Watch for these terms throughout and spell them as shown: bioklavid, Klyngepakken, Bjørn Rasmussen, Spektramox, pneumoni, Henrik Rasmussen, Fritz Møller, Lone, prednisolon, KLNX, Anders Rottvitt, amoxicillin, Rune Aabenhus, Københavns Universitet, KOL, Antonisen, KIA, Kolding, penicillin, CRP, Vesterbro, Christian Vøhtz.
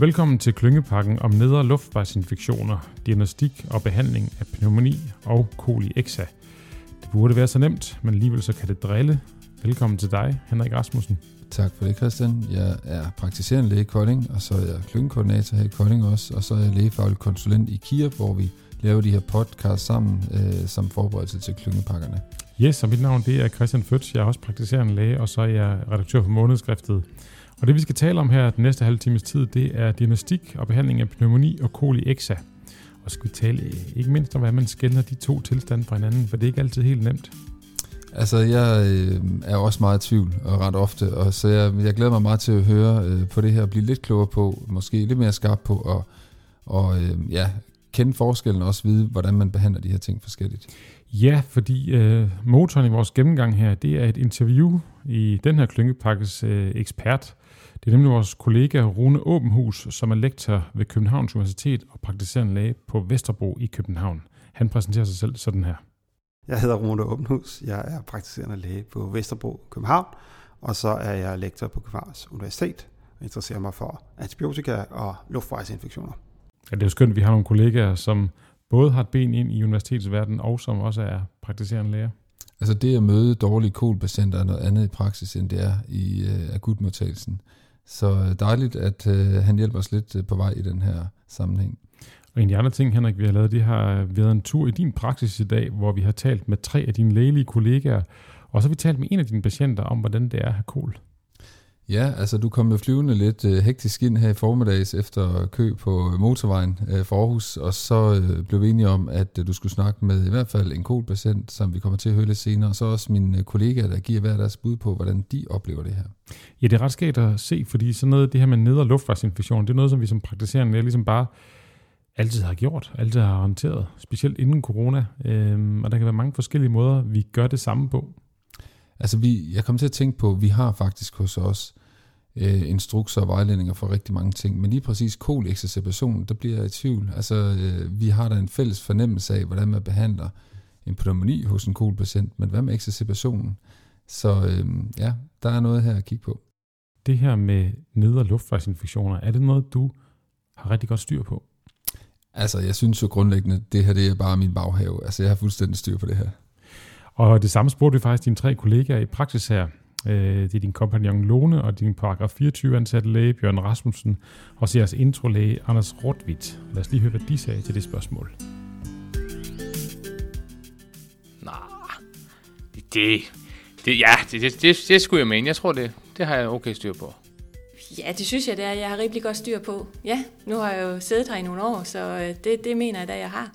Velkommen til Klyngepakken om nedre luftvejsinfektioner, diagnostik og behandling af pneumoni og coli-exa. Det burde være så nemt, men alligevel så kan det drille. Velkommen til dig, Henrik Rasmussen. Tak for det, Christian. Jeg er praktiserende læge i Kolding, og så er jeg klyngekoordinator her i Kolding også, og så er jeg lægefaglig konsulent i KIA, hvor vi laver de her podcasts sammen som forberedelse til klyngepakkerne. Yes, og mit navn det er Christian Vøhtz. Jeg er også praktiserende læge, og så er jeg redaktør for månedskriftet. Og det vi skal tale om her den næste halve times tid, det er diagnostik og behandling af pneumoni og coli-exa. Og skal vi tale ikke mindst om, hvad man skelner de to tilstande fra hinanden, for det er ikke altid helt nemt. Altså, jeg er også meget i tvivl, og ret ofte, og så jeg glæder mig meget til at høre på det her, blive lidt klogere på, måske lidt mere skarp på, og kende forskellen og også vide, hvordan man behandler de her ting forskelligt. Ja, fordi motoren i vores gennemgang her, det er et interview i den her klyngepakkes ekspert. Det er nemlig vores kollega Rune Aabenhus, som er lektor ved Københavns Universitet og praktiserende læge på Vesterbro i København. Han præsenterer sig selv sådan her. Jeg hedder Rune Aabenhus, jeg er praktiserende læge på Vesterbro, København, og så er jeg lektor på Københavns Universitet og interesserer mig for antibiotika og luftvejsinfektioner. Ja, det er jo skønt, at vi har nogle kollegaer, som både har et ben ind i universitetsverdenen og som også er praktiserende læger. Altså det at møde dårlige kolpatienter er noget andet i praksis, end det er i akutmodtagelsen. Så dejligt, at han hjælper os lidt på vej i den her sammenhæng. Og en af de andre ting, Henrik, vi har lavet, det har været en tur i din praksis i dag, hvor vi har talt med 3 af dine lægelige kollegaer, og så har vi talt med en af dine patienter om, hvordan det er at have kol. Ja, altså du kom med flyvende lidt hektisk ind her i formiddags efter kø på motorvejen fra Aarhus, og så blev vi enige om, at du skulle snakke med i hvert fald en kolpatient, som vi kommer til at høre lidt senere, og så også mine kollegaer, der giver hver deres bud på, hvordan de oplever det her. Ja, det er ret skægt at se, fordi sådan noget, det her med nedre luftvejsinfektion, det er noget, som vi som praktiserende læger ligesom bare altid har gjort, altid har håndteret, specielt inden corona, og der kan være mange forskellige måder, vi gør det samme på. Altså jeg kom til at tænke på, at vi har faktisk hos os instrukser og vejledninger for rigtig mange ting, men lige præcis coli-exacerbation, der bliver jeg i tvivl. Altså vi har da en fælles fornemmelse af, hvordan man behandler en pneumoni hos en coli-patient, men hvad med exacerbationen? Så ja, der er noget her at kigge på. Det her med nedre luftvejsinfektioner, er det noget, du har rigtig godt styr på? Altså jeg synes jo grundlæggende, det her det er bare min baghave. Altså jeg har fuldstændig styr på det her. Og det samme spurgte vi faktisk dine 3 kollegaer i praksis her. Det er din kompagnon Lone og din paragraf 24 ansatte læge Bjørn Rasmussen og så jeres introlæge Anders Rottvitt. Lad os lige høre, hvad de sagde til det spørgsmål. Det skulle jeg mene. Jeg tror, det har jeg okay styr på. Ja, det synes jeg, det er. Jeg har rimelig godt styr på. Ja, nu har jeg jo siddet her i nogle år, så det mener jeg da, jeg har.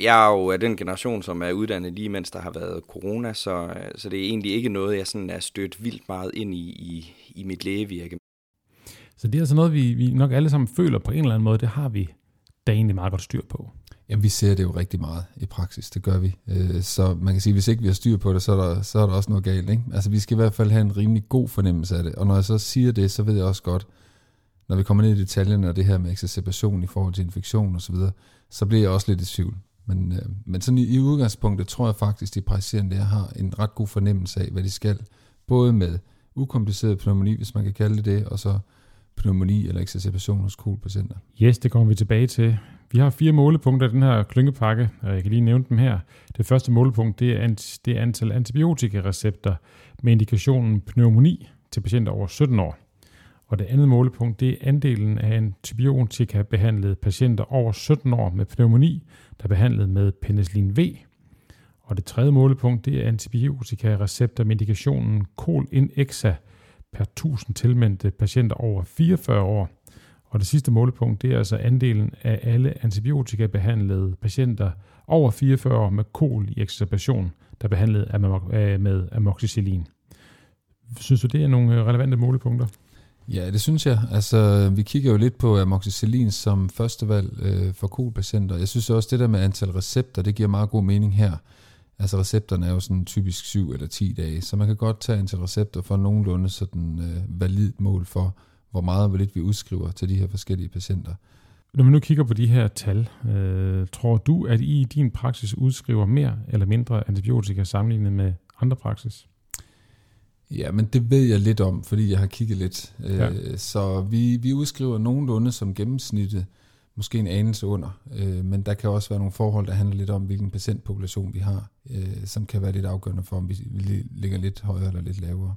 Jeg er jo af den generation, som er uddannet lige mens der har været corona, så det er egentlig ikke noget, jeg sådan er stødt vildt meget ind i mit lægevirke. Så det er altså noget, vi nok alle sammen føler på en eller anden måde, det har vi da egentlig meget godt styr på. Jamen vi ser det jo rigtig meget i praksis, det gør vi. Så man kan sige, at hvis ikke vi har styr på det, så er der også noget galt, ikke? Altså vi skal i hvert fald have en rimelig god fornemmelse af det, og når jeg så siger det, så ved jeg også godt, når vi kommer ned i detaljerne og det her med exacerbation i forhold til infektion osv., så bliver jeg også lidt i tvivl. Men sådan i udgangspunktet tror jeg faktisk, de praktiserende læger har en ret god fornemmelse af, hvad de skal. Både med ukompliceret pneumoni, hvis man kan kalde det, og så pneumoni eller exacerbation hos coli-patienter. Yes, det kommer vi tilbage til. Vi har 4 målepunkter i den her klyngepakke, og jeg kan lige nævne dem her. Det første målepunkt, det er antal antibiotikarecepter med indikationen pneumoni til patienter over 17 år. Og det andet målepunkt, det er andelen af antibiotikabehandlede patienter over 17 år med pneumoni, der er behandlet med penicillin V. Og det tredje målepunkt, det er antibiotikarecepter med indikationen coli-exa per 1000 tilmeldte patienter over 44 år. Og det sidste målepunkt, det er altså andelen af alle antibiotikabehandlede patienter over 44 år med coli-exacerbation, der er behandlet med amoxicillin. Synes du, det er nogle relevante målepunkter? Ja, det synes jeg. Altså, vi kigger jo lidt på amoxicillin som førstevalg for coli-patienter. Jeg synes også, det der med antal recepter, det giver meget god mening her. Altså, recepterne er jo sådan typisk 7 eller 10 dage, så man kan godt tage antal recepter for nogenlunde sådan validt mål for, hvor meget og hvor lidt vi udskriver til de her forskellige patienter. Når man nu kigger på de her tal, tror du, at I din praksis udskriver mere eller mindre antibiotika sammenlignet med andre praksis? Ja, men det ved jeg lidt om, fordi jeg har kigget lidt. Ja. Så vi udskriver nogenlunde som gennemsnittet, måske en anelse under, men der kan også være nogle forhold, der handler lidt om, hvilken patientpopulation vi har, som kan være lidt afgørende for, om vi ligger lidt højere eller lidt lavere.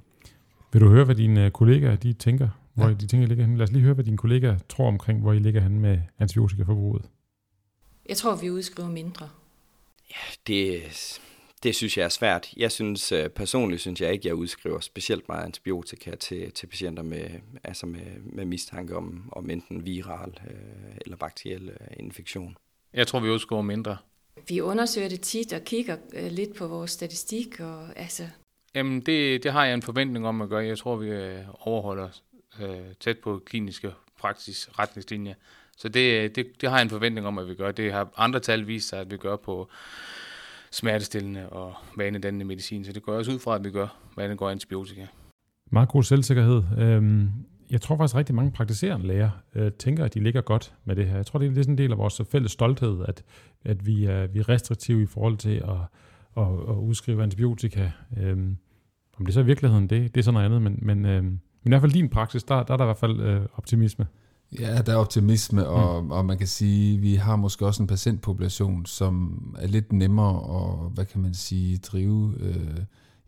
Vil du høre, hvad dine kollegaer de tænker? Hvor de tænker, ligger henne? Lad os lige høre, hvad dine kollegaer tror omkring, hvor I ligger henne med antibiotikaforbruget. Jeg tror, vi udskriver mindre. Ja, det synes jeg er svært. Jeg synes personligt, jeg udskriver specielt meget antibiotika til patienter med mistanke om enten viral eller bakteriel infektion. Jeg tror, vi udskriver mindre. Vi undersøger det tit og kigger lidt på vores statistik. Og, altså. Jamen, det har jeg en forventning om at gøre. Jeg tror, vi overholder tæt på kliniske praksis retningslinjer. Så det har jeg en forventning om, at vi gør. Det har andre tal vist sig, at vi gør på smertestillende og vanedannende medicin, så det går også ud fra, at vi gør, hvad det går antibiotika. Meget god selvsikkerhed. Jeg tror faktisk, rigtig mange praktiserende læger tænker, at de ligger godt med det her. Jeg tror, det er sådan en del af vores fælles stolthed, at vi er restriktive i forhold til at udskrive antibiotika. Om det så i virkeligheden, det er sådan noget andet, men i hvert fald din praksis, der er der i hvert fald optimisme. Ja, der er optimisme, og man kan sige, vi har måske også en patientpopulation, som er lidt nemmere og drive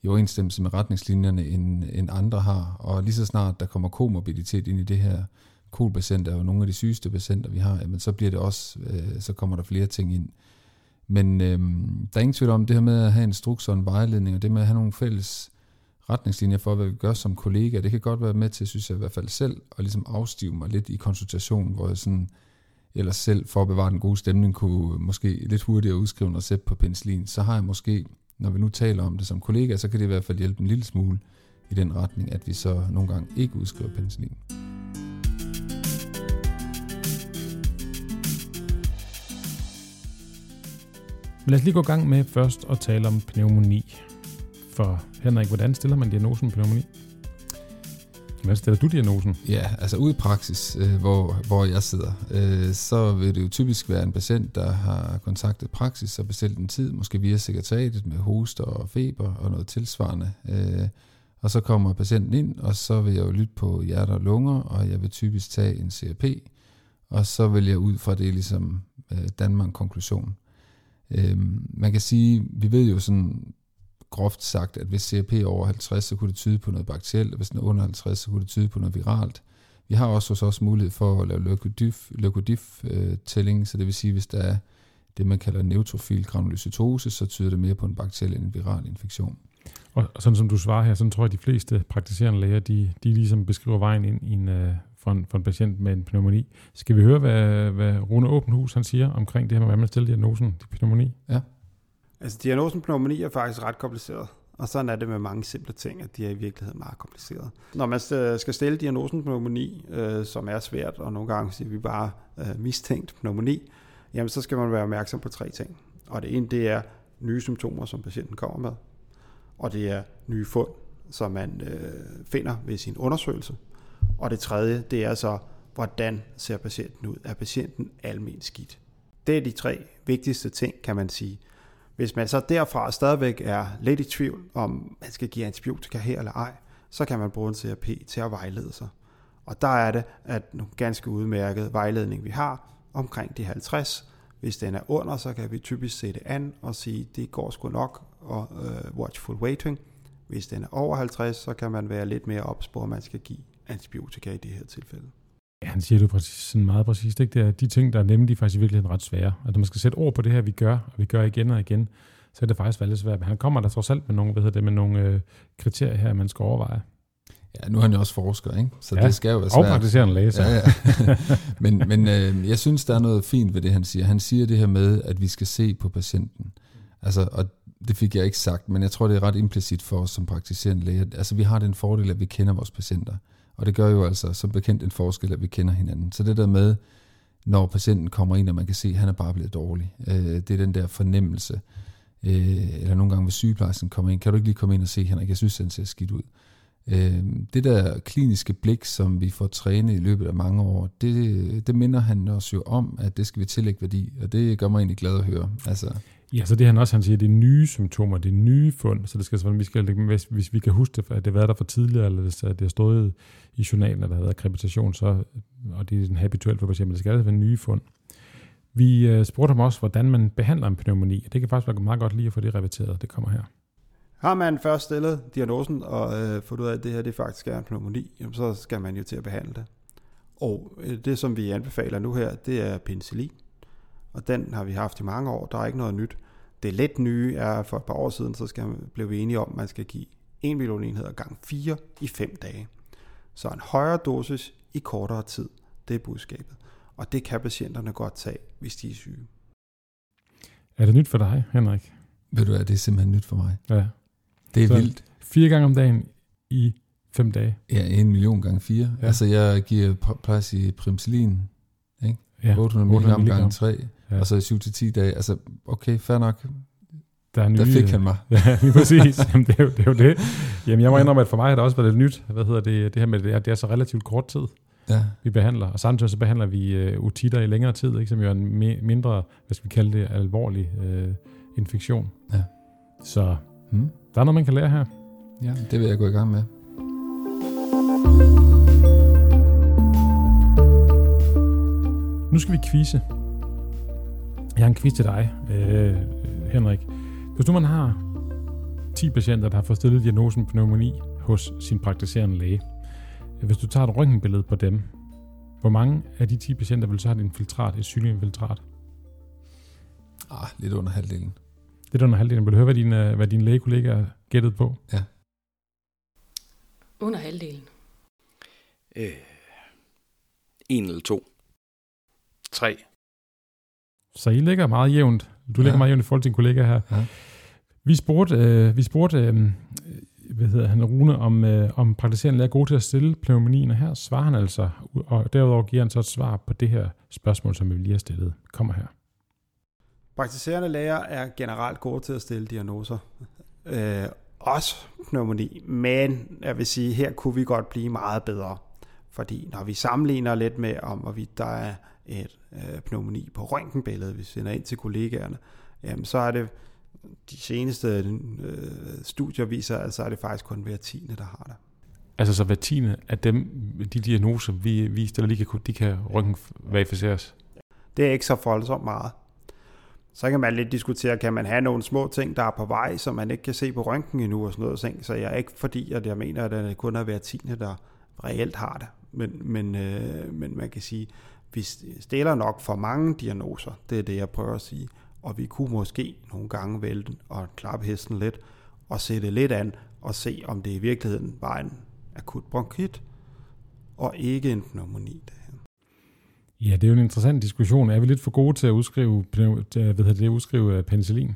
i overensstemmelse med retningslinjerne, end andre har. Og lige så snart der kommer komorbiditet ind i det her, kolpatienter er jo nogle af de sygeste patienter, vi har, jamen, så bliver det også, så kommer der flere ting ind. Men der er ingen tvivl om det her med at have en instruks og en vejledning, og det med at have nogle fælles retningslinjer for, hvad vi gør som kollega. Det kan godt være med til, synes jeg i hvert fald selv, og ligesom afstive mig lidt i konsultationen, hvor jeg sådan, eller selv for at bevare den gode stemning, kunne måske lidt hurtigere udskrive en recept på penicillin. Så har jeg måske, når vi nu taler om det som kollega, så kan det i hvert fald hjælpe en lille smule i den retning, at vi så nogle gange ikke udskriver penicillin. Men lad os lige gå i gang med først at tale om pneumoni. For Henrik, hvordan stiller man diagnosen pneumoni? Hvordan stiller du diagnosen? Ja, altså ude i praksis, hvor jeg sidder, så vil det jo typisk være en patient, der har kontaktet praksis og bestilt en tid, måske via sekretariatet med hoster og feber og noget tilsvarende. Og så kommer patienten ind, og så vil jeg jo lytte på hjerte og lunger, og jeg vil typisk tage en CRP, og så vil jeg ud fra det ligesom danne en konklusion. Man kan sige, vi ved jo sådan groft sagt, at hvis CRP er over 50, så kunne det tyde på noget bakterielt, og hvis den er under 50, så kunne det tyde på noget viralt. Vi har også hos os mulighed for at lave leukodif-tælling, så det vil sige, hvis der er det, man kalder neutrofil granulocytose, så tyder det mere på en bakteriel end en viral infektion. Og sådan som du svarer her, sådan tror jeg, de fleste praktiserende læger, de ligesom beskriver vejen ind i for en patient med en pneumoni. Skal vi høre, hvad Rune Aabenhus han siger omkring det her med, hvordan man stiller diagnosen til pneumoni? Ja. Altså diagnosen pneumoni er faktisk ret kompliceret, og sådan er det med mange simple ting, at de er i virkeligheden meget komplicerede. Når man skal stille diagnosen pneumoni, som er svært, og nogle gange siger vi bare mistænkt pneumoni, jamen så skal man være opmærksom på tre ting. Og det ene, det er nye symptomer, som patienten kommer med, og det er nye fund, som man finder ved sin undersøgelse. Og det tredje, det er så, hvordan ser patienten ud? Er patienten almen skidt? Det er de tre vigtigste ting, kan man sige. Hvis man så derfra stadigvæk er lidt i tvivl om, man skal give antibiotika her eller ej, så kan man bruge en CRP til at vejlede sig. Og der er det, at nogle ganske udmærkede vejledning, vi har omkring de 50, hvis den er under, så kan vi typisk se det an og sige, det går sgu nok, og watchful waiting. Hvis den er over 50, så kan man være lidt mere ops på, at man skal give antibiotika i det her tilfælde. Ja, han siger det præcis, sådan meget præcist. Ikke? Det er de ting, der er nemme, de er faktisk i virkeligheden ret svære. Og når man skal sætte ord på det her, vi gør, og vi gør igen og igen, så er det faktisk lidt svært. Men han kommer der trods alt med nogle kriterier her, man skal overveje. Ja, nu er han jo også forsker, ikke? Så ja, det skal jo være svært. Og praktiserende læge, så. Ja. Men jeg synes, der er noget fint ved det, han siger. Han siger det her med, at vi skal se på patienten. Altså, og det fik jeg ikke sagt, men jeg tror, det er ret implicit for os som praktiserende læge. Altså, vi har den fordel, at vi kender vores patienter. Og det gør jo altså som bekendt en forskel, at vi kender hinanden. Så det der med, når patienten kommer ind, og man kan se, at han er bare blevet dårlig. Det er den der fornemmelse. Eller nogle gange, hvis sygeplejersken kommer ind, kan du ikke lige komme ind og se, Henrik, jeg synes, han ser skidt ud. Det der kliniske blik, som vi får trænet i løbet af mange år, det minder han os jo om, at det skal vi tillægge værdi. Og det gør mig egentlig glad at høre. Altså. Ja, så det han også, han siger, det er nye symptomer, det er nye fund, så det skal selvfølgelig, hvis vi kan huske, at det har været der for tidligere, eller hvis det har stået i journalen, at der har været akkreditation, så, og det er sådan habituelt for patienten, men det skal altid være nye fund. Vi spurgte ham også, hvordan man behandler en pneumoni, det kan faktisk være meget godt lige at få det reverteret, det kommer her. Har man først stillet diagnosen og fået ud af, at det her det faktisk er en pneumoni, jamen, så skal man jo til at behandle det. Og det, som vi anbefaler nu her, det er penicillin. Og den har vi haft i mange år. Der er ikke noget nyt. Det lidt nye er, for et par år siden, så blev vi enige om, at man skal give 1 million enheder gange 4 i 5 dage. Så en højere dosis i kortere tid, det er budskabet. Og det kan patienterne godt tage, hvis de er syge. Er det nyt for dig, Henrik? Ved du hvad, det er simpelthen nyt for mig. Ja. Det er så vildt. 4 gange om dagen i 5 dage? Ja, 1 million gange 4. Ja. Altså, jeg giver plads i penicillin, ikke? Ja, 800 mg gange 3, ja. Og så 7-10 dage. Altså, okay, fair nok. Der fik han mig. Ja, lige præcis. Jamen, det er jo det. Jamen, jeg må indrømme, at for mig har det også været lidt nyt. Hvad hedder det? Det her med, det er så relativt kort tid, ja, vi behandler. Og samtidig så behandler vi otitter i længere tid, ikke? Som jo er en mindre, hvad skal vi kalde det, alvorlig infektion. Ja. Så der er noget, man kan lære her. Ja, det vil jeg gå i gang med. Nu skal vi quizze. Jeg har en quiz til dig, Henrik. Hvis nu man har 10 patienter, der har fået stillet diagnosen pneumoni hos sin praktiserende læge. Hvis du tager et røntgenbillede på dem, hvor mange af de 10 patienter vil så have et syleinfiltrat? Lidt under halvdelen. Lidt under halvdelen. Vil du høre, hvad dine lægekollegaer gættede på? Ja. Under halvdelen. 1 eller 2. 3. Så I ligger meget jævnt. Du ligger meget jævnt i forhold til din kollega her. Ja. Vi spurgte hvad hedder han, Rune, om praktiserende læger er gode til at stille pneumonien, og her svarer han altså, og derudover giver han så et svar på det her spørgsmål, som vi lige har stillet. Kommer her. Praktiserende læger er generelt gode til at stille diagnoser. Også pneumoni, men jeg vil sige, her kunne vi godt blive meget bedre. Fordi når vi sammenligner lidt med, hvorvidt der er et pneumoni på røntgenbilledet, vi sender ind til kollegaerne, så er det de seneste studier viser, at så er det faktisk kun hver 10., der har det. Altså så hver 10. af dem, de diagnoser, vi stiller, de kan røntgenverificeres? Det er ikke så voldsomt meget. Så kan man lidt diskutere, kan man have nogle små ting, der er på vej, som man ikke kan se på røntgen endnu og sådan noget ting. Så jeg er ikke fordi, at jeg mener, at det kun er hver 10., der reelt har det. Men man kan sige, vi stiller nok for mange diagnoser, det er det, jeg prøver at sige, og vi kunne måske nogle gange vælte og klappe hesten lidt, og sætte lidt an, og se, om det i virkeligheden var en akut bronkit, og ikke en pneumoni. Ja, det er jo en interessant diskussion. Er vi lidt for gode til at udskrive penicillin?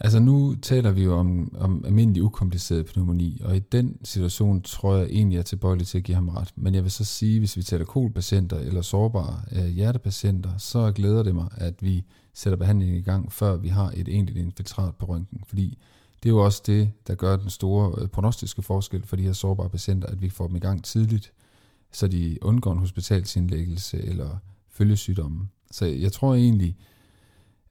Altså nu taler vi jo om almindelig ukompliceret pneumoni, og i den situation tror jeg egentlig, jeg er tilbøjelig til at give ham ret. Men jeg vil så sige, hvis vi taler KOL-patienter eller sårbare hjertepatienter, så glæder det mig, at vi sætter behandlingen i gang, før vi har et egentligt infiltrat på røntgen. Fordi det er jo også det, der gør den store prognostiske forskel for de her sårbare patienter, at vi får dem i gang tidligt, så de undgår en hospitalsindlæggelse eller følgesygdomme. Så jeg tror egentlig,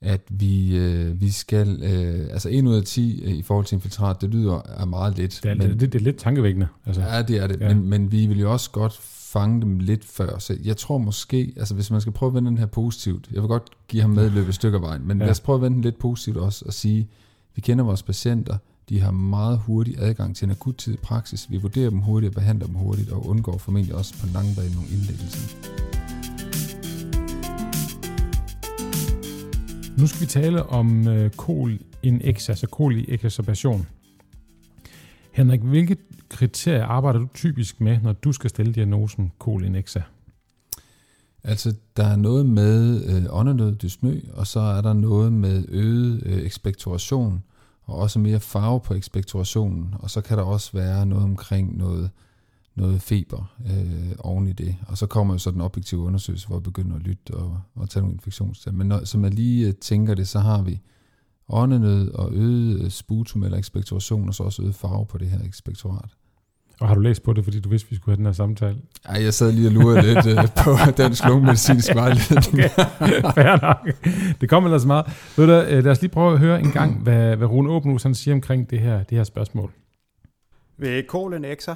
at vi skal, altså 1 ud af 10 i forhold til infiltrat, det lyder meget lidt. Det er lidt tankevækkende. Altså. Ja, det er det, ja. Men vi vil jo også godt fange dem lidt før, så jeg tror måske, altså hvis man skal prøve at vende den her positivt, jeg vil godt give ham medløb et stykke af vejen, men lad os prøve at vende den lidt positivt også, og sige, vi kender vores patienter, de har meget hurtig adgang til en akuttidig praksis, vi vurderer dem hurtigt, behandler dem hurtigt, og undgår formentlig også på lange bane nogle indlæggelser. Nu skal vi tale om KOL-INX, altså KOL i exacerbation. Henrik, hvilke kriterier arbejder du typisk med, når du skal stille diagnosen KOL-INX? Altså, der er noget med åndenød, dyspnø, og så er der noget med øget ekspektoration, og også mere farve på ekspektorationen, og så kan der også være noget omkring noget feber oven i det. Og så kommer jo så den objektive undersøgelse, hvor vi begynder at lytte og tage nogle infektionstal. Men som jeg lige tænker det, så har vi åndenød og øget sputum eller ekspektoration, og så også øget farve på det her ekspektorat. Og har du læst på det, fordi du vidste, vi skulle have den her samtale? Ej, jeg sad lige og lurede lidt på Dansk Lungemedicinsk Vejledning. Okay, fair nok. Det kom ellers meget. Ved du, lad os lige prøve at høre en gang, hvad Rune Aabenhus siger omkring det her spørgsmål. Ved KLNX'er,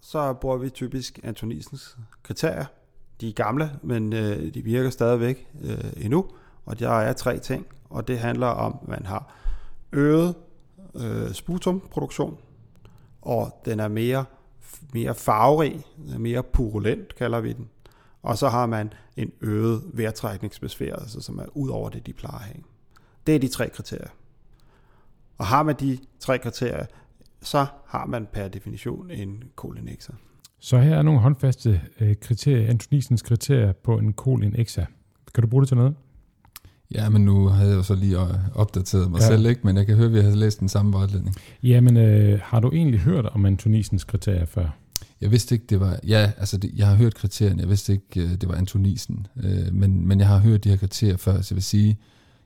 så bruger vi typisk Antonisens kriterier. De er gamle, men de virker stadigvæk endnu. Og der er 3 ting, og det handler om, at man har øget sputumproduktion, og den er mere farverig, mere purulent, kalder vi den. Og så har man en øget vejrtrækningsbesværelse, som er ud over det, de plejer at have. Det er de 3 kriterier. Og har man de 3 kriterier, så har man per definition en KLNX'er. Så her er nogle håndfaste kriterier, Antonisens kriterier på en KLNX'er. Kan du bruge det til noget? Ja, men nu havde jeg jo så lige opdateret mig selv, ikke? Men jeg kan høre, at vi har læst den samme vejledning. Jamen, har du egentlig hørt om Antonisens kriterier før? Jeg vidste ikke, det var... Ja, altså, jeg har hørt kriterierne, jeg vidste ikke, det var Antonisen. Men jeg har hørt de her kriterier før, så jeg vil sige...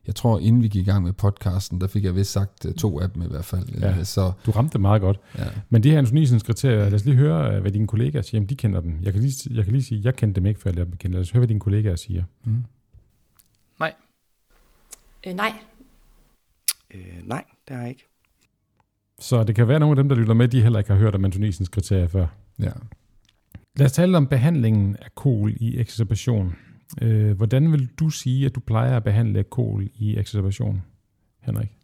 Jeg tror, inden vi gik i gang med podcasten, der fik jeg vist sagt 2 af dem i hvert fald. Ja, så, du ramte det meget godt. Ja. Men de her Antonisens kriterier, lad os lige høre, hvad dine kollegaer siger. Jamen, de kender dem. Jeg kan lige sige, at jeg kendte dem ikke, før jeg lærte dem kendt. Lad os høre, hvad dine kollegaer siger. Mm. Nej. Nej. Nej, det har jeg ikke. Så det kan være, nogle af dem, der lytter med, de heller ikke har hørt om Antonisens kriterier før. Ja. Lad os tale om behandlingen af KOL i eksercerbation. Hvordan vil du sige, at du plejer at behandle KOL i eksercerbation, Henrik?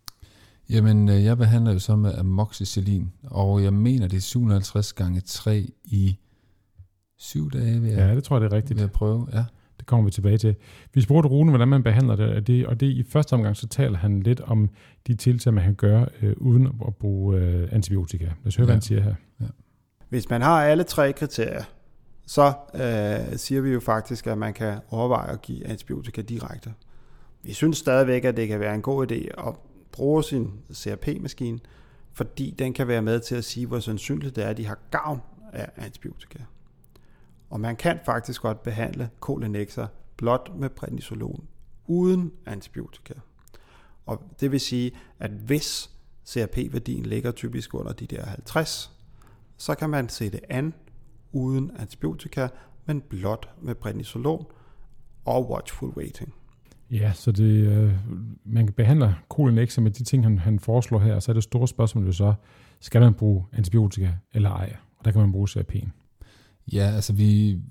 Jamen, jeg behandler jo så med amoxicillin, og jeg mener, det er 750 × 3 i 7 dage. Ja, det tror jeg, det er rigtigt. Ved at prøve, ja. Det kommer vi tilbage til. Vi spurgte Rune, hvordan man behandler det, og det i første omgang, så taler han lidt om de tiltag, man kan gøre uden at bruge antibiotika. Lad os høre, hvad han siger her. Ja. Hvis man har alle 3 kriterier, så siger vi jo faktisk, at man kan overveje at give antibiotika direkte. Vi synes stadigvæk, at det kan være en god idé at bruge sin CRP-maskine, fordi den kan være med til at sige, hvor sandsynligt det er, at de har gavn af antibiotika. Og man kan faktisk godt behandle KLNX'er blot med prednisolon uden antibiotika. Og det vil sige, at hvis CRP-værdien ligger typisk under de der 50, så kan man se det an uden antibiotika, men blot med prednisolon og watchful waiting. Ja, så det, man behandler KLNX'er med de ting, han foreslår her, så er det store spørgsmål jo så, skal man bruge antibiotika eller ej? Og der kan man bruge CRP'en. Ja, altså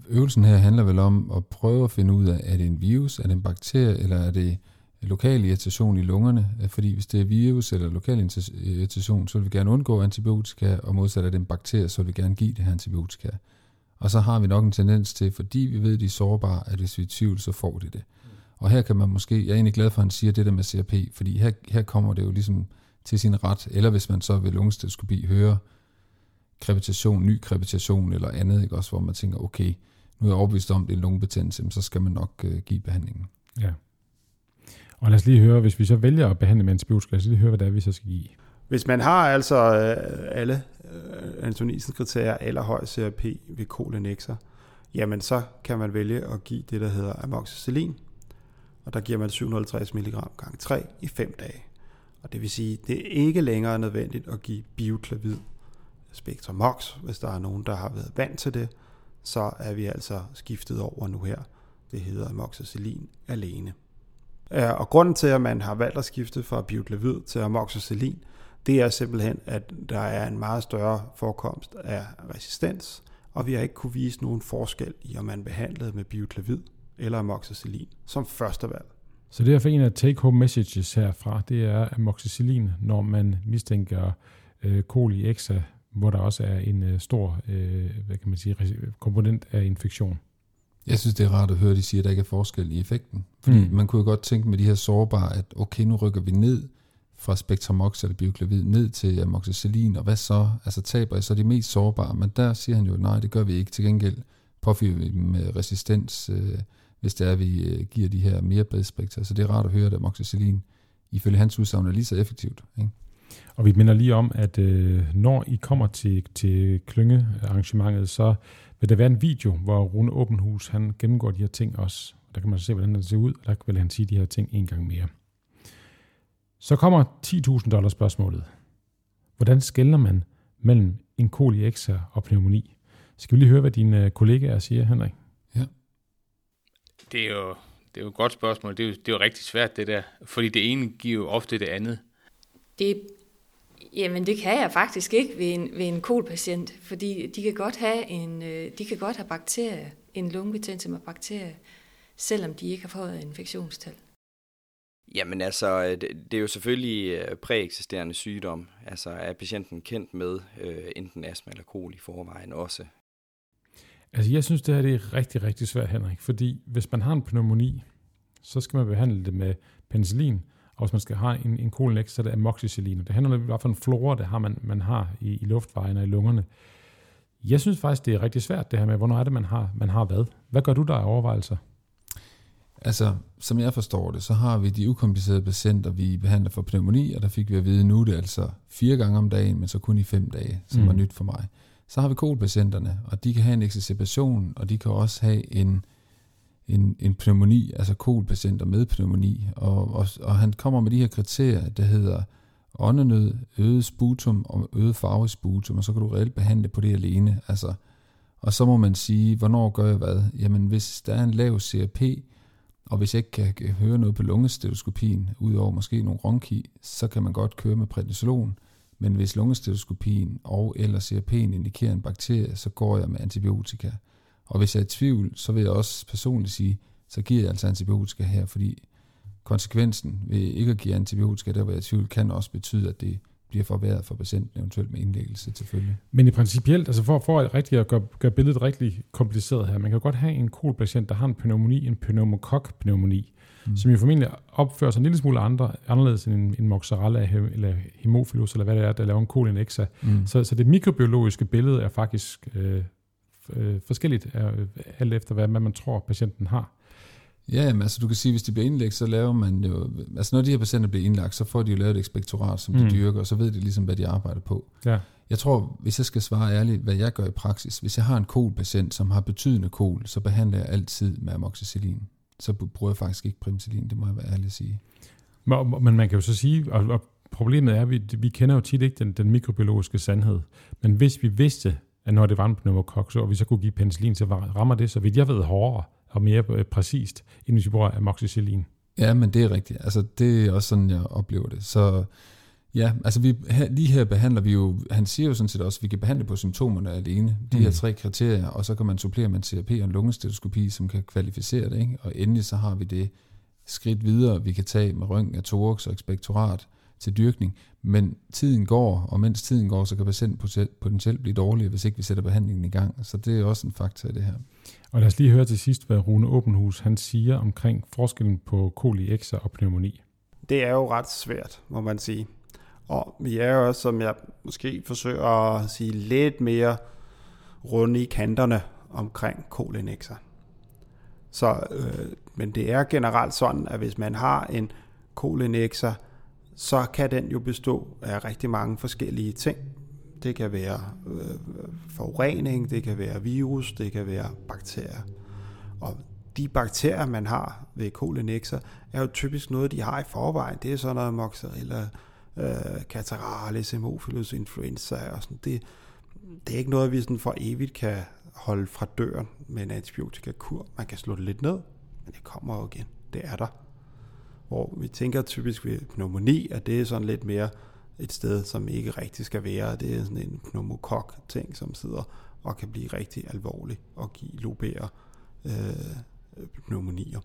øvelsen her handler vel om at prøve at finde ud af, er det en virus, er det en bakterie, eller er det lokal irritation i lungerne? Fordi hvis det er virus eller lokal irritation, så vil vi gerne undgå antibiotika, og modsat er det en bakterie, så vil vi gerne give det her antibiotika. Og så har vi nok en tendens til, fordi vi ved, de er sårbare, at hvis vi er i tvivl, så får de det. Og her kan man måske, jeg er egentlig glad for, at han siger det der med CRP, fordi her kommer det jo ligesom til sin ret, eller hvis man så ved lungestetoskopi hører, krepitation, ny krepitation eller andet, ikke? Også hvor man tænker, okay, nu er jeg overbevist om, det er en lungebetændelse, så skal man nok give behandlingen. Ja. Og lad os lige høre, hvis vi så vælger at behandle med antibiotika, lad os lige høre, hvad det er, vi så skal give. Hvis man har altså alle Antonisens kriterier eller høj CRP ved KLNX'er, jamen så kan man vælge at give det, der hedder amoxicillin, og der giver man 750 mg × 3 i 5 dage. Og det vil sige, det er ikke længere nødvendigt at give bioklavid Spektrum Hox, hvis der er nogen, der har været vant til det, så er vi altså skiftet over nu her. Det hedder amoxicillin alene. Og grunden til, at man har valgt at skifte fra bioklavid til amoxicillin, det er simpelthen, at der er en meget større forekomst af resistens, og vi har ikke kunne vise nogen forskel i, om man behandlede med bioklavid eller amoxicillin som førstevalg. Så derfor en af take-home messages herfra, det er amoxicillin, når man mistænker KOL i eksercer, hvor der også er en stor hvad kan man sige, komponent af infektion. Jeg synes, det er rart at høre, at de siger, at der ikke er forskel i effekten. Fordi man kunne jo godt tænke med de her sårbare, at okay, nu rykker vi ned fra spektramox eller bioklavid ned til amoxicillin, og hvad så? Altså taber jeg så de mest sårbare? Men der siger han jo, nej, det gør vi ikke. Til gengæld påfører vi dem med resistens, hvis det er, at vi giver de her mere bredspektra. Så det er rart at høre, at amoxicillin ifølge hans udsagn er lige så effektivt, ikke? Og vi minder lige om, at når I kommer til klyngearrangementet, så vil der være en video, hvor Rune Aabenhus han gennemgår de her ting også. Der kan man se, hvordan den ser ud, og der vil han sige de her ting en gang mere. Så kommer $10,000 spørgsmålet. Hvordan skelner man mellem en kolieksa og pneumoni. Skal vi lige høre, hvad dine kollegaer siger, Henrik? Ja. Det er jo et godt spørgsmål. Det er jo rigtig svært, det der. Fordi det ene giver jo ofte det andet. Jamen, det kan jeg faktisk ikke ved en kolpatient. Fordi de kan godt have bakterier, en lungebetændelse med bakterier, selvom de ikke har fået infektionstal. Jamen altså, det er jo selvfølgelig præeksisterende sygdom. Altså er patienten kendt med enten astma eller kol i forvejen også? Altså jeg synes, det her det er rigtig, rigtig svært, Henrik. Fordi hvis man har en pneumoni, så skal man behandle det med penicillin. Og hvis man skal have en kolineks, så er det amoxicillin. Det handler om, hvad for en flora det har, man har i luftvejene og i lungerne. Jeg synes faktisk, det er rigtig svært det her med, hvornår er det, man har hvad? Hvad gør du der i overvejelser? Altså, som jeg forstår det, så har vi de ukomplicerede patienter, vi behandler for pneumoni, og der fik vi at vide, nu det er altså 4 gange om dagen, men så kun i 5 dage, som var nyt for mig. Så har vi kolpatienterne, og de kan have en exacerbation, og de kan også have en pneumoni, altså kolpatienter med pneumoni, og han kommer med de her kriterier, der hedder åndenød, øget sputum og øget farve i sputum, og så kan du reelt behandle på det alene. Altså, og så må man sige, hvornår gør jeg hvad? Jamen, hvis der er en lav CRP, og hvis jeg ikke kan høre noget på lungestereoskopien, udover måske nogle ronki, så kan man godt køre med prednisolon. Men hvis lungestereoskopien og eller CRP'en indikerer en bakterie, så går jeg med antibiotika. Og hvis jeg er i tvivl, så vil jeg også personligt sige, så giver jeg altså antibiotika her, fordi konsekvensen ved ikke at give antibiotika, der hvor jeg er i tvivl, kan også betyde, at det bliver forværret for patienten, eventuelt med indlæggelse selvfølgelig. Men i principielt, altså for at gøre billedet rigtig kompliceret her, man kan jo godt have en kolpatient, der har en pneumoni, en pneumokok-pneumoni, som jo formentlig opfører sig en lille smule anderledes end en mozzarella eller hemophilus, eller hvad det er, der laver en kolineksa. Så det mikrobiologiske billede er faktisk forskelligt, alt efter hvad man tror, patienten har. Ja, men altså du kan sige, hvis de bliver indlagt, så laver man jo... Altså når de her patienter bliver indlagt, så får de jo lavet et ekspektorat, som de dyrker, og så ved de ligesom, hvad de arbejder på. Ja. Jeg tror, hvis jeg skal svare ærligt, hvad jeg gør i praksis, hvis jeg har en kolpatient, som har betydende kol, så behandler jeg altid med amoxicillin. Så bruger jeg faktisk ikke penicillin, det må jeg være ærlig at sige. Men man kan jo så sige, og problemet er, at vi kender jo tit ikke den mikrobiologiske sandhed, men hvis vi vidste, at når det var en pneumokok, og vi så kunne give penicillin, så rammer det, så vidt jeg ved, hårdere og mere præcist, end hvis vi bruger amoxicillin. Ja, men det er rigtigt. Altså, det er også sådan, jeg oplever det. Så ja, altså lige her behandler vi jo, han siger jo sådan set også, at vi kan behandle på symptomerne alene, de her 3 kriterier, og så kan man supplere med en CRP og en lungestereoskopi, som kan kvalificere det, ikke? Og endelig så har vi det skridt videre, vi kan tage med røntgen af thorax og ekspektorat til dyrkning, men tiden går, og mens tiden går, så kan patienten potentielt blive dårlig, hvis ikke vi sætter behandlingen i gang. Så det er også en faktor i det her. Og lad os lige høre til sidst, hvad Rune Aabenhus han siger omkring forskellen på koliekser og pneumoni. Det er jo ret svært, må man sige. Og vi er jo også, som jeg måske forsøger at sige, lidt mere runde i kanterne omkring kolinekser. Men det er generelt sådan, at hvis man har en kolinekser, så kan den jo bestå af rigtig mange forskellige ting. Det kan være forurening, det kan være virus, det kan være bakterier. Og de bakterier, man har ved kolinekser, er jo typisk noget, de har i forvejen. Det er sådan noget mozzarella, catarrhalis, hemophilus, influenza og sådan. Det er ikke noget, vi sådan for evigt kan holde fra døren med en antibiotikakur. Man kan slå det lidt ned, men det kommer jo igen. Det er der. Hvor vi tænker typisk ved pneumoni, at det er sådan lidt mere et sted, som ikke rigtig skal være. Det er sådan en pneumokok-ting, som sidder og kan blive rigtig alvorlig og give lobære pneumonier.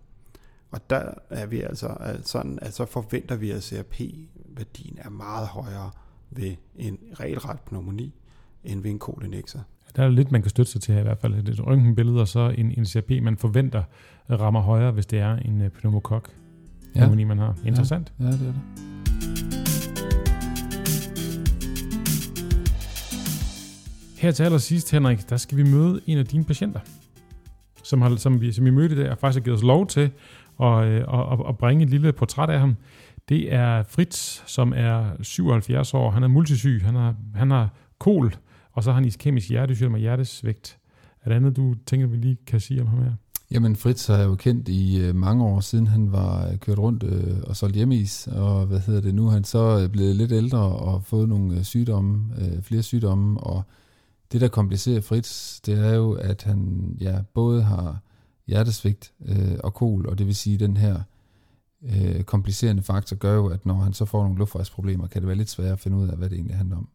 Og der er vi altså sådan, at så forventer vi, at CRP-værdien er meget højere ved en regelret pneumoni, end ved en kolinekser. Der er lidt, man kan støtte sig til her i hvert fald. Det er et røntgenbillede, og så en CRP, man forventer rammer højere, hvis det er en pneumokok. Ja. Man har. Interessant. Ja, det er det. Her til allersidst, Henrik, der skal vi møde en af dine patienter, som vi mødte der, og faktisk har givet os lov til at bringe et lille portræt af ham. Det er Fritz, som er 77 år. Han er multisyg. Han har kol, og så har han iskemisk hjertesygdom og hjertesvigt. Er det andet, du tænker, vi lige kan sige om ham her? Jamen Fritz har jeg jo kendt i mange år siden han var kørt rundt og solgt hjemmeis, og nu er han så blevet lidt ældre og fået nogle sygdomme, flere sygdomme, og Det, der komplicerer Fritz, det er jo, at han både har hjertesvigt og kol, og det vil sige, den her komplicerende faktor gør jo, at når han så får nogle luftvejsproblemer, kan det være lidt svært at finde ud af, hvad det egentlig handler om.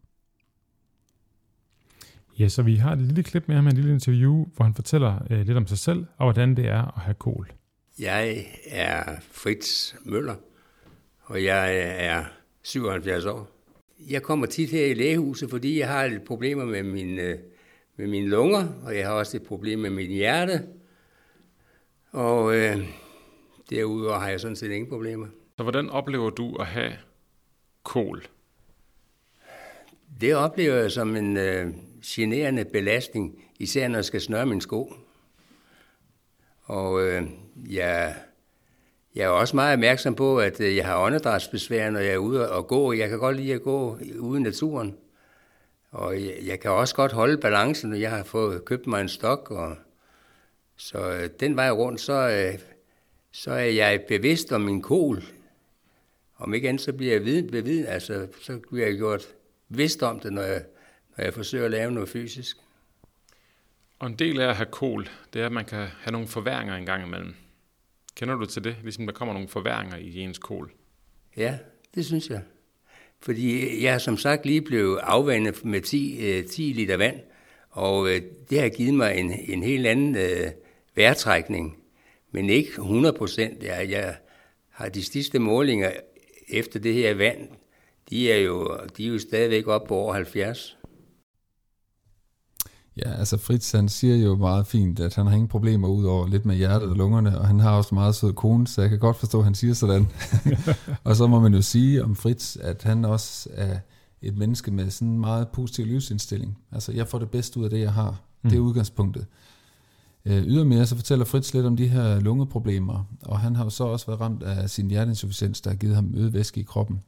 Ja, så vi har et lille klip med ham, et lille interview, hvor han fortæller lidt om sig selv, og hvordan det er at have kol. Jeg er Fritz Møller, og jeg er 77 år. Jeg kommer tit her i lægehuset, fordi jeg har lidt problemer med mine lunger, og jeg har også et problem med mit hjerte. Og derudover har jeg sådan set ingen problemer. Så hvordan oplever du at have kol? Det oplever jeg som en generende belastning, især når jeg skal snøre mine sko. Og jeg er også meget opmærksom på, at jeg har åndedrætsbesvær, når jeg er ude og gå. Jeg kan godt lide at gå ude i naturen. Og jeg kan også godt holde balancen, når jeg har fået købt mig en stok. Og så den vej rundt, så er jeg bevidst om min kol. Om ikke andet, så bliver jeg bevidst. Altså, så bliver jeg gjort vidst om det, når jeg forsøger at lave noget fysisk. Og en del af at have kol, det er, at man kan have nogle forværringer en gang imellem. Kender du til det? Ligesom der kommer nogle forværringer i ens kol. Ja, det synes jeg. Fordi jeg som sagt lige blev afvandet med 10 liter vand, og det har givet mig en helt anden vejrtrækning. Men ikke 100%. Jeg har de sidste målinger efter det her vand, de er jo stadigvæk oppe på over 70. Ja, altså Fritz, han siger jo meget fint, at han har ingen problemer ud over lidt med hjertet og lungerne, og han har også en meget sød kone, så jeg kan godt forstå, at han siger sådan. Og så må man jo sige om Fritz, at han også er et menneske med sådan en meget positiv livsindstilling. Altså, jeg får det bedste ud af det, jeg har. Det er udgangspunktet. Ydermere så fortæller Fritz lidt om de her lungeproblemer, og han har jo så også været ramt af sin hjerteinsufficiens, der har givet ham øget væske i kroppen.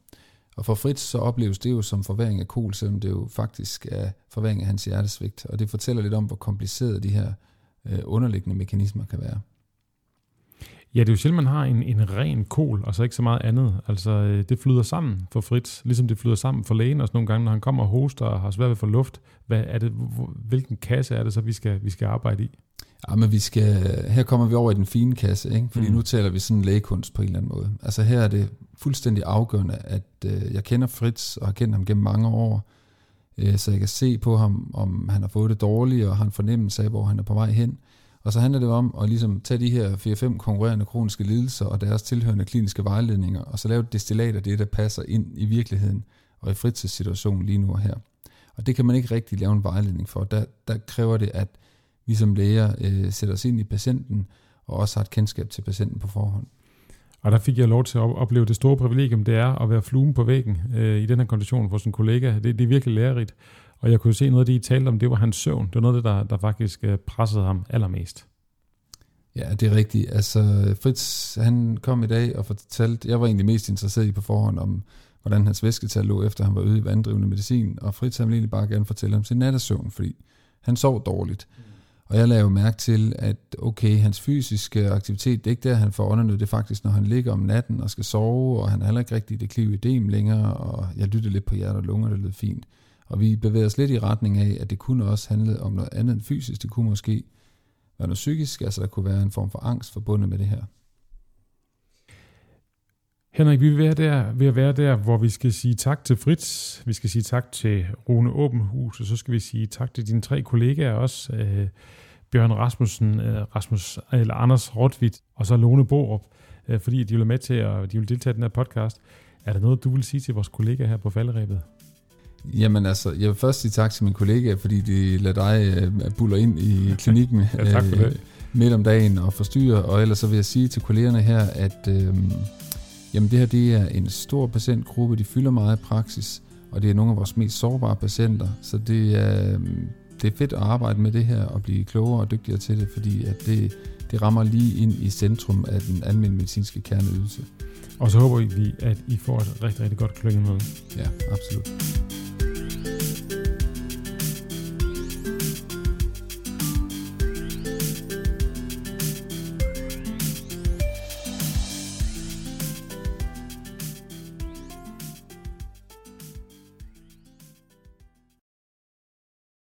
Og for Fritz så opleves det jo som forværing af kol, selvom det jo faktisk er forværing af hans hjertesvigt. Og det fortæller lidt om, hvor komplicerede de her underliggende mekanismer kan være. Ja, det er jo sjældent, man har en ren kol, og så ikke så meget andet. Altså, det flyder sammen for Fritz, ligesom det flyder sammen for lægen også nogle gange, når han kommer og hoster og har svært ved at få luft. Hvad er det, hvilken kasse er det så, vi skal arbejde i? Ja, men her kommer vi over i den fine kasse, ikke? Fordi nu taler vi sådan lægekunst på en eller anden måde. Altså her er det fuldstændig afgørende, at jeg kender Fritz og har kendt ham gennem mange år, så jeg kan se på ham, om han har fået det dårligt, og har en fornemmelse af, hvor han er på vej hen. Og så handler det om at ligesom tage de her 4-5 konkurrerende kroniske lidelser og deres tilhørende kliniske vejledninger, og så lave et destillat af det, der passer ind i virkeligheden og i Fritz's situation lige nu og her. Og det kan man ikke rigtig lave en vejledning for. Der kræver det, at vi som læger sætter os ind i patienten, og også har et kendskab til patienten på forhånd. Og der fik jeg lov til at opleve det store privilegium, det er at være fluen på væggen i den her kondition hos en kollega. Det er virkelig lærerigt. Og jeg kunne se noget af det, I talte om, det var hans søvn. Det var noget af det, der faktisk pressede ham allermest. Ja, det er rigtigt. Altså Fritz, han kom i dag og fortalte, jeg var egentlig mest interesseret i på forhånd om, hvordan hans væsketal lå, efter han var øget i vanddrivende medicin. Og Fritz, han ville egentlig bare gerne fortælle om sin nattesøvn, fordi han sov dårligt. Og jeg lavede mærke til, at okay, hans fysiske aktivitet, det er ikke der, han får åndenød, det er faktisk, når han ligger om natten og skal sove, og han har heller ikke rigtig det kliv i dem længere, og jeg lyttede lidt på hjerte og lunger, det lød fint. Og vi bevæger os lidt i retning af, at det kunne også handle om noget andet end fysisk, det kunne måske være noget psykisk, altså der kunne være en form for angst forbundet med det her. Henrik, vi vil være der, hvor vi skal sige tak til Fritz, vi skal sige tak til Rune Aabenhus, og så skal vi sige tak til dine 3 kollegaer også, Bjørn Rasmussen, eller Anders Rottvitt, og så Lone Borup, fordi de vil med til, og de vil deltage i den her podcast. Er der noget, du vil sige til vores kollegaer her på falderebet? Jamen altså, jeg vil først sige tak til mine kollegaer, fordi de lader dig buller ind i klinikken ja, tak for det. Midt om dagen og forstyrrer, og ellers så vil jeg sige til kollegerne her, at jamen det her, det er en stor patientgruppe, de fylder meget i praksis, og det er nogle af vores mest sårbare patienter, så det er fedt at arbejde med det her og blive klogere og dygtigere til det, fordi at det rammer lige ind i centrum af den almindelige medicinske kerneydelse. Og så håber vi, at I får et rigtig, rigtig godt klyngemøde. Ja, absolut.